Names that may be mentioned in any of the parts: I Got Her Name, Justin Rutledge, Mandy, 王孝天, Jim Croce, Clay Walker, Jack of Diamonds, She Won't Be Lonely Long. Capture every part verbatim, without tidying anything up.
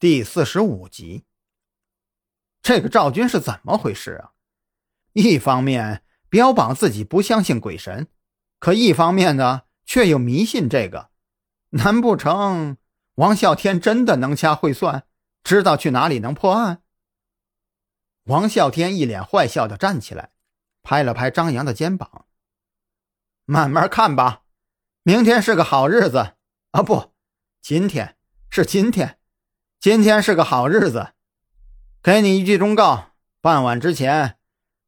第四十五集。这个赵军是怎么回事啊？一方面标榜自己不相信鬼神，可一方面呢却又迷信这个。难不成王啸天真的能掐会算，知道去哪里能破案？王啸天一脸坏笑地站起来，拍了拍张扬的肩膀。慢慢看吧，明天是个好日子啊，不，今天是今天。今天是个好日子，给你一句忠告，傍晚之前，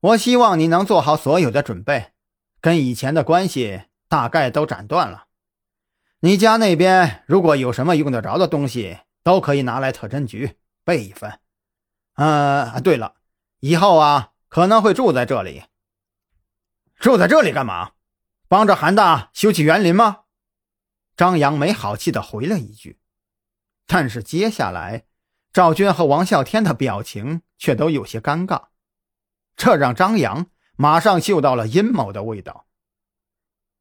我希望你能做好所有的准备，跟以前的关系大概都斩断了。你家那边如果有什么用得着的东西，都可以拿来特侦局备一份。呃，对了，以后啊，可能会住在这里。住在这里干嘛？帮着韩大修起园林吗？张扬没好气地回了一句。但是接下来赵军和王啸天的表情却都有些尴尬，这让张扬马上嗅到了阴谋的味道。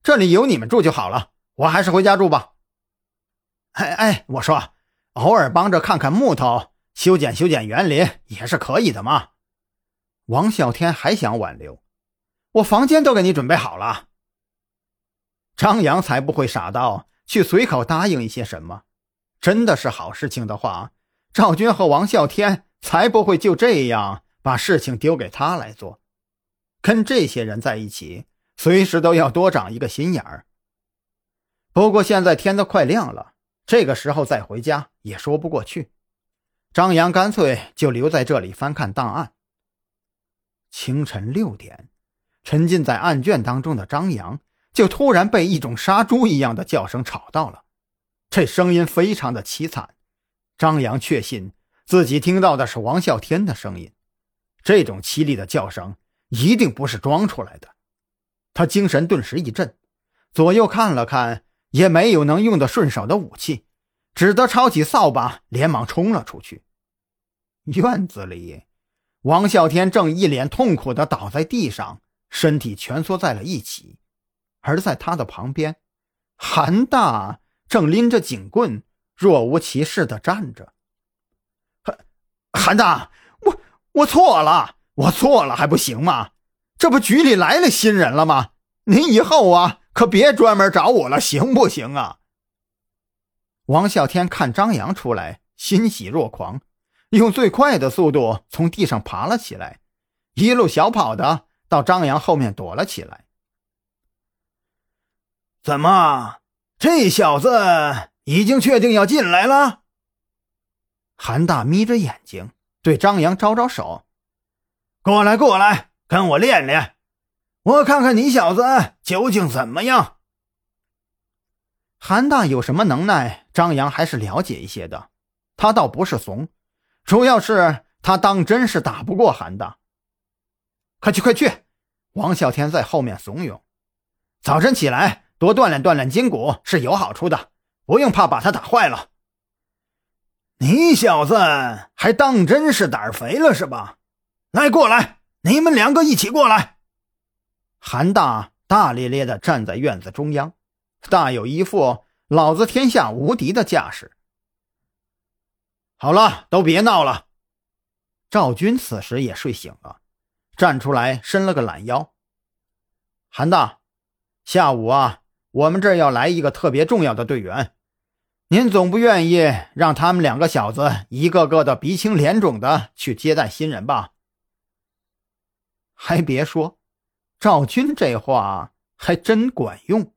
这里有你们住就好了，我还是回家住吧。哎哎，我说偶尔帮着看看木头，修剪修剪园林也是可以的嘛。王啸天还想挽留，我房间都给你准备好了。张扬才不会傻到去随口答应一些什么，真的是好事情的话，赵军和王啸天才不会就这样把事情丢给他来做。跟这些人在一起，随时都要多长一个心眼儿。不过现在天都快亮了，这个时候再回家也说不过去。张扬干脆就留在这里翻看档案。清晨六点，沉浸在案卷当中的张扬就突然被一种杀猪一样的叫声吵到了。这声音非常的凄惨，张扬确信自己听到的是王啸天的声音，这种凄厉的叫声一定不是装出来的。他精神顿时一振，左右看了看，也没有能用得顺手的武器，只得抄起扫把连忙冲了出去。院子里，王啸天正一脸痛苦地倒在地上，身体蜷缩在了一起，而在他的旁边，韩大正拎着警棍若无其事地站着。韩大，我我错了我错了还不行吗？这不局里来了新人了吗？您以后啊可别专门找我了，行不行啊？王啸天看张扬出来，欣喜若狂，用最快的速度从地上爬了起来，一路小跑的到张扬后面躲了起来。怎么，这小子已经确定要进来了？韩大眯着眼睛对张扬招招手，过来过来，跟我练练，我看看你小子究竟怎么样。韩大有什么能耐，张扬还是了解一些的，他倒不是怂，主要是他当真是打不过韩大。快去快去，王啸天在后面怂恿，早晨起来多锻炼锻炼筋骨是有好处的，不用怕把他打坏了。你小子还当真是胆肥了是吧？来，过来，你们两个一起过来。韩大大咧咧地站在院子中央，大有一副老子天下无敌的架势。好了，都别闹了。赵军此时也睡醒了，站出来伸了个懒腰。韩大，下午啊我们这儿要来一个特别重要的队员，您总不愿意让他们两个小子一个个的鼻青脸肿的去接待新人吧？还别说，赵军这话还真管用。